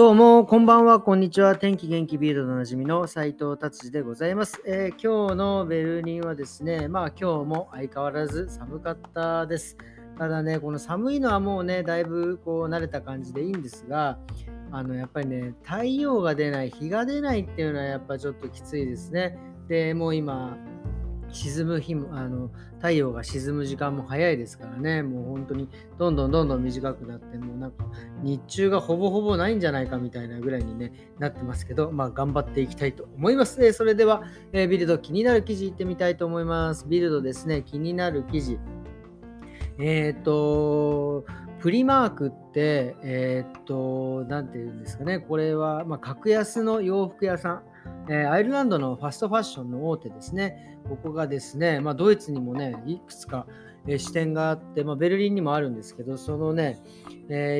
どうもこんばんは、こんにちは。天気元気ビールドのなじみの斉藤達治でございます。今日のベルリンはですね、今日も相変わらず寒かったです。ただね、この寒いのはもうね、だいぶこう慣れた感じでいいんですが、やっぱりね、太陽が出ない、日が出ないっていうのはやっぱちょっときついですね。でもう今沈む日も、太陽が沈む時間も早いですからね、もう本当にどんどん短くなって、もうなんか日中がほぼほぼないんじゃないかみたいなぐらいに、ね、なってますけど、頑張っていきたいと思います。それでは、ビルド気になる記事いってみたいと思います。ビルドですね、気になる記事、プリマークって、なんていうんですかね、これは、格安の洋服屋さん、アイルランドのファストファッションの大手ですね。ここがですね、ドイツにもね、いくつか支店があって、ベルリンにもあるんですけど、そのね、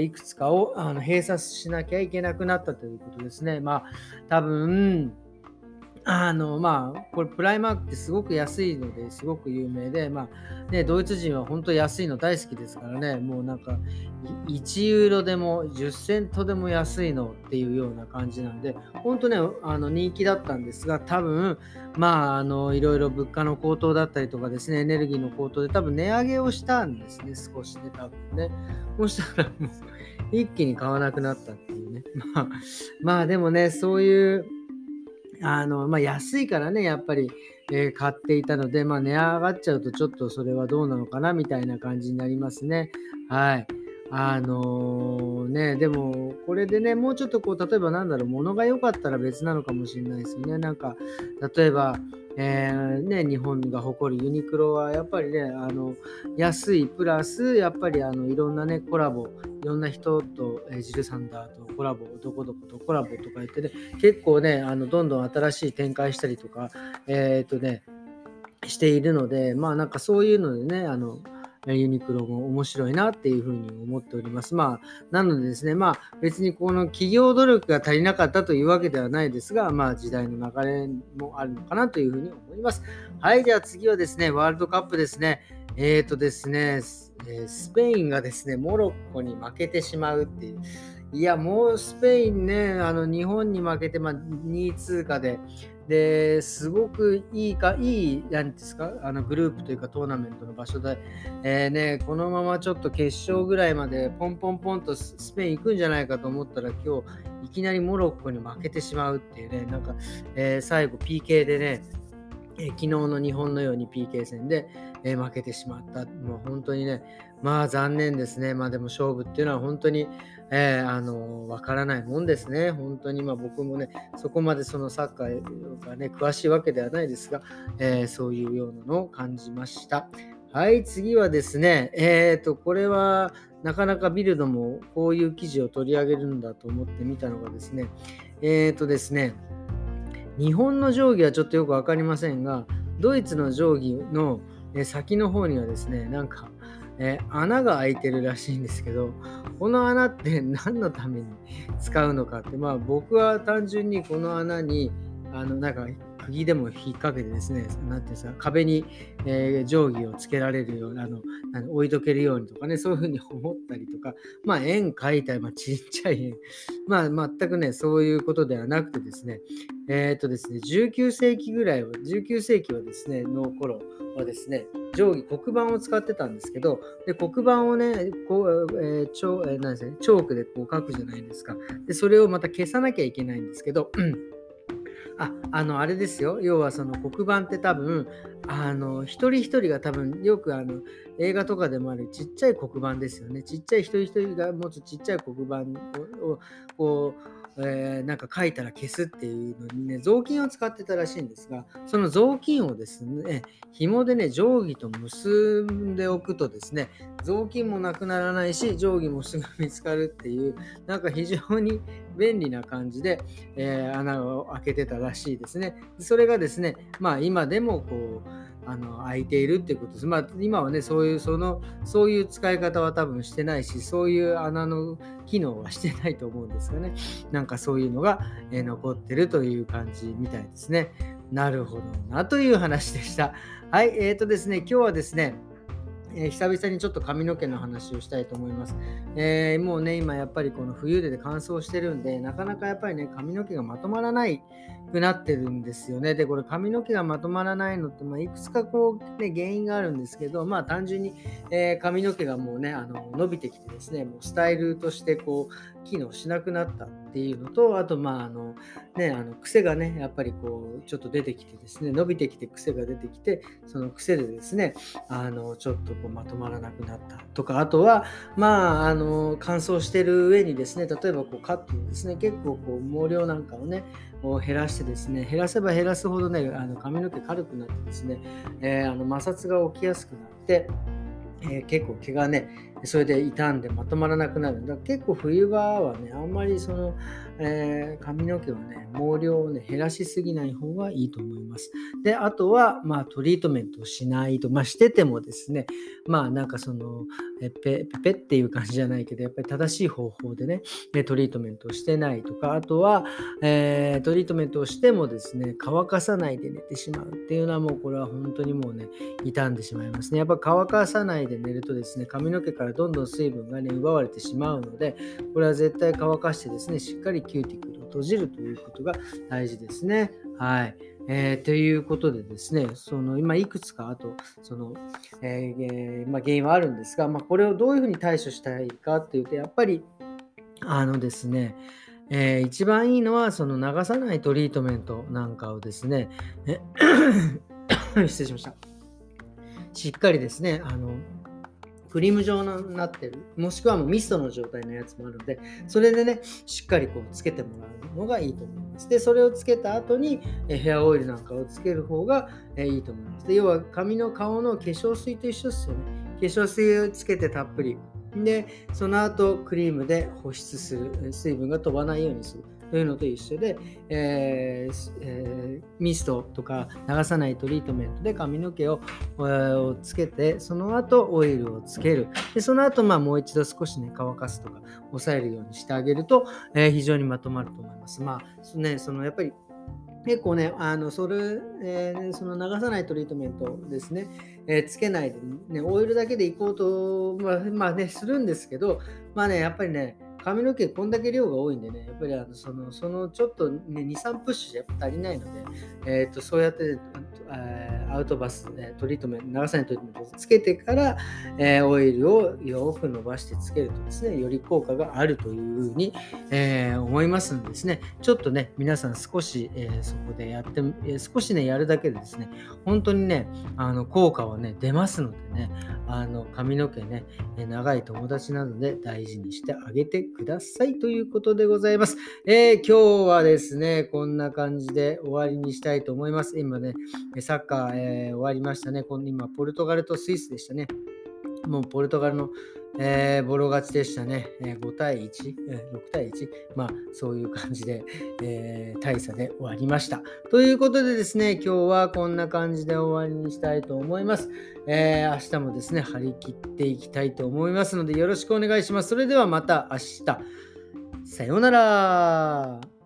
いくつかを閉鎖しなきゃいけなくなったということですね。多分これプライマークってすごく安いのですごく有名で、ドイツ人は本当安いの大好きですからね、もうなんか1ユーロでも10セントでも安いのっていうような感じなんで、本当ね、人気だったんですが、多分いろいろ物価の高騰だったりとかですね、エネルギーの高騰で多分値上げをしたんですね、少しね、多分ね。そしたら一気に買わなくなったっていうね。でもね、そういう安いからね、やっぱり、買っていたので、値上がっちゃうとちょっとそれはどうなのかなみたいな感じになりますね。はい。でもこれでね、もうちょっとこう、例えば物が良かったら別なのかもしれないですよね。なんか例えば、日本が誇るユニクロはやっぱりね、安いプラスやっぱりいろんなね、コラボ、いろんな人と、ジルサンダーとコラボ、どこどことコラボとか言ってね、結構ね、どんどん新しい展開したりとかしているので、なんかそういうのでね、ユニクロも面白いなっていうふうに思っております。なのでですね、別にこの企業努力が足りなかったというわけではないですが、時代の流れもあるのかなというふうに思います。はい、じゃあ次はですね、ワールドカップですね。スペインがですね、モロッコに負けてしまうっていう。いや、もうスペインね、日本に負けて、2位通過で、すごくいいなんですか、グループというかトーナメントの場所で、このままちょっと決勝ぐらいまでポンポンポンとスペイン行くんじゃないかと思ったら、今日いきなりモロッコに負けてしまうっていうね、なんか、最後 PK でね、昨日の日本のように PK 戦で、負けてしまった。もう本当にね、残念ですね。でも勝負っていうのは本当に、わからないもんですね。本当に、僕もね、そこまでそのサッカーがね、詳しいわけではないですが、そういうようなのを感じました。はい、次はですね、これはなかなかビルドもこういう記事を取り上げるんだと思って見たのがですね、日本の定規はちょっとよく分かりませんが、ドイツの定規の先の方にはですね、なんか、穴が開いてるらしいんですけど、この穴って何のために使うのかって、僕は単純にこの穴になんか釘でも引っ掛けてですね、なんてさ、壁に、定規をつけられるような置いとけるようにとかね、そういうふうに思ったりとか、円描いたり、ちっちゃい円、全くね、そういうことではなくてですね、19世紀はですね、の頃はですね、定規、黒板を使ってたんですけど、で黒板をね、こう、チョークでこう書くじゃないですか。でそれをまた消さなきゃいけないんですけど、あれですよ、要はその黒板って多分一人一人が多分よく映画とかでもあるちっちゃい黒板ですよね。ちっちゃい一人一人が持つちっちゃい黒板をこう、なんか書いたら消すっていうのにね、雑巾を使ってたらしいんですが、その雑巾をですね、紐でね、定規と結んでおくとですね、雑巾もなくならないし、定規もすぐ見つかるっていう、なんか非常に便利な感じで、穴を開けてたらしいですね。それがですね、今でもこう空いているっていうことです。今はね、そういう使い方は多分してないし、そういう穴の機能はしてないと思うんですがね、なんかそういうのが、残ってるという感じみたいですね。なるほどなという話でした。はい、ですね、今日はですね、久々にちょっと髪の毛の話をしたいと思います。もうね、今やっぱりこの冬で乾燥してるんで、なかなかやっぱりね、髪の毛がまとまらないくなってるんですよね。で、これ髪の毛がまとまらないのって、いくつかこう、ね、原因があるんですけど、単純に、髪の毛がもうね、伸びてきてですね、もうスタイルとしてこう、機能しなくなったっていうのと、あと癖がね、やっぱりこう、ちょっと出てきてですね、伸びてきて癖が出てきて、その癖でですね、ちょっとまとまらなくなったとか、あとは乾燥してる上にですね、例えばこうカットですね、結構こう毛量なんかをね減らしてですね、減らせば減らすほどね髪の毛軽くなってですね、摩擦が起きやすくなって、結構毛がねそれで傷んでまとまらなくなる。だから結構冬場はね、あんまりその、髪の毛はね、毛量をね減らしすぎない方がいいと思います。で、あとはトリートメントをしないと、しててもですね、ペっていう感じじゃないけど、やっぱり正しい方法でね、トリートメントをしてないとか、あとは、トリートメントをしてもですね、乾かさないで寝てしまうっていうのは、もうこれは本当にもうね、傷んでしまいますね。やっぱ乾かさないで寝るとですね、髪の毛からどんどん水分がね奪われてしまうので、これは絶対乾かしてですね、しっかりキューティクルを閉じるということが大事ですね。はい。ということでですね、今いくつか原因はあるんですが、これをどういうふうに対処したいかっていうと、やっぱりですね、一番いいのはその流さないトリートメントなんかをですね、失礼しました。しっかりですね、クリーム状になってる、もしくはもうミストの状態のやつもあるので、それでねしっかりこうつけてもらうのがいいと思います。で、それをつけた後にヘアオイルなんかをつける方がいいと思います。で、要は顔の化粧水と一緒ですよね。化粧水をつけてたっぷりで、その後クリームで保湿する、水分が飛ばないようにするというのと一緒で、ミストとか流さないトリートメントで髪の毛をつけて、その後オイルをつける。で、その後もう一度少しね乾かすとか抑えるようにしてあげると、非常にまとまると思います。やっぱり結構ね、その流さないトリートメントですね、つけないで、ね、オイルだけでいこうと、するんですけど、やっぱりね、髪の毛こんだけ量が多いんでね、やっぱりちょっと、ね、2、3プッシュじゃ足りないので、そうやってアウトバス、トリートメント、流さないトリートメントをつけてから、オイルをよく伸ばしてつけるとですね、より効果があるというふうに、思いますんでですね、ちょっとね、皆さん少し、そこでやって、少しね、やるだけでですね、本当にね、効果はね、出ますのでね、髪の毛ね、長い友達なので大事にしてあげてくださいということでございます。今日はですね、こんな感じで終わりにしたいと思います。今ね、サッカー、終わりましたね。今ポルトガルとスイスでしたね。もうポルトガルの、ボロ勝ちでしたね。5対1、6対1、そういう感じで、大差で終わりました。ということでですね、今日はこんな感じで終わりにしたいと思います。明日もですね、張り切っていきたいと思いますので、よろしくお願いします。それではまた明日。さようなら。